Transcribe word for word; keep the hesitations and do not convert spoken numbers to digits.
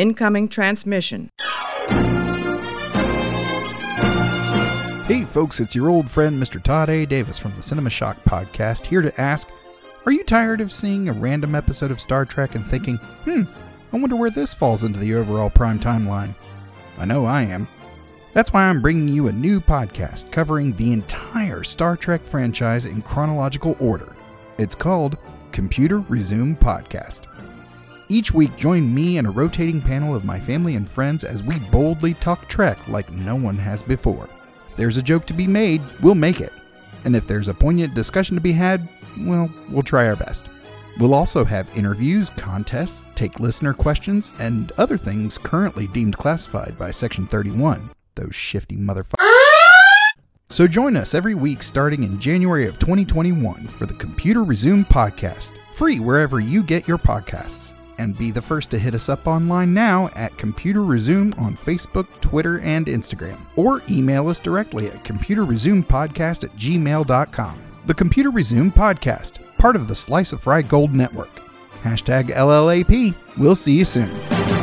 Incoming transmission. Hey folks, it's your old friend Mister Todd A. Davis from the Cinema Shock Podcast, here to ask, are you tired of seeing a random episode of Star Trek and thinking, hmm, I wonder where this falls into the overall prime timeline? I know I am. That's why I'm bringing you a new podcast covering the entire Star Trek franchise in chronological order. It's called Computer Resume Podcast. Each week, join me and a rotating panel of my family and friends as we boldly talk Trek like no one has before. If there's a joke to be made, we'll make it. And if there's a poignant discussion to be had, well, we'll try our best. We'll also have interviews, contests, take listener questions, and other things currently deemed classified by Section thirty-one. Those shifty motherfuckers. So join us every week starting in January of twenty twenty-one for the Computer Resume Podcast, free wherever you get your podcasts. And be the first to hit us up online now at Computer Resume on Facebook, Twitter, and Instagram. Or email us directly at computerresumepodcast at gmail dot com. The Computer Resume Podcast, part of the Slice of Fry Gold Network. Hashtag L L A P. We'll see you soon.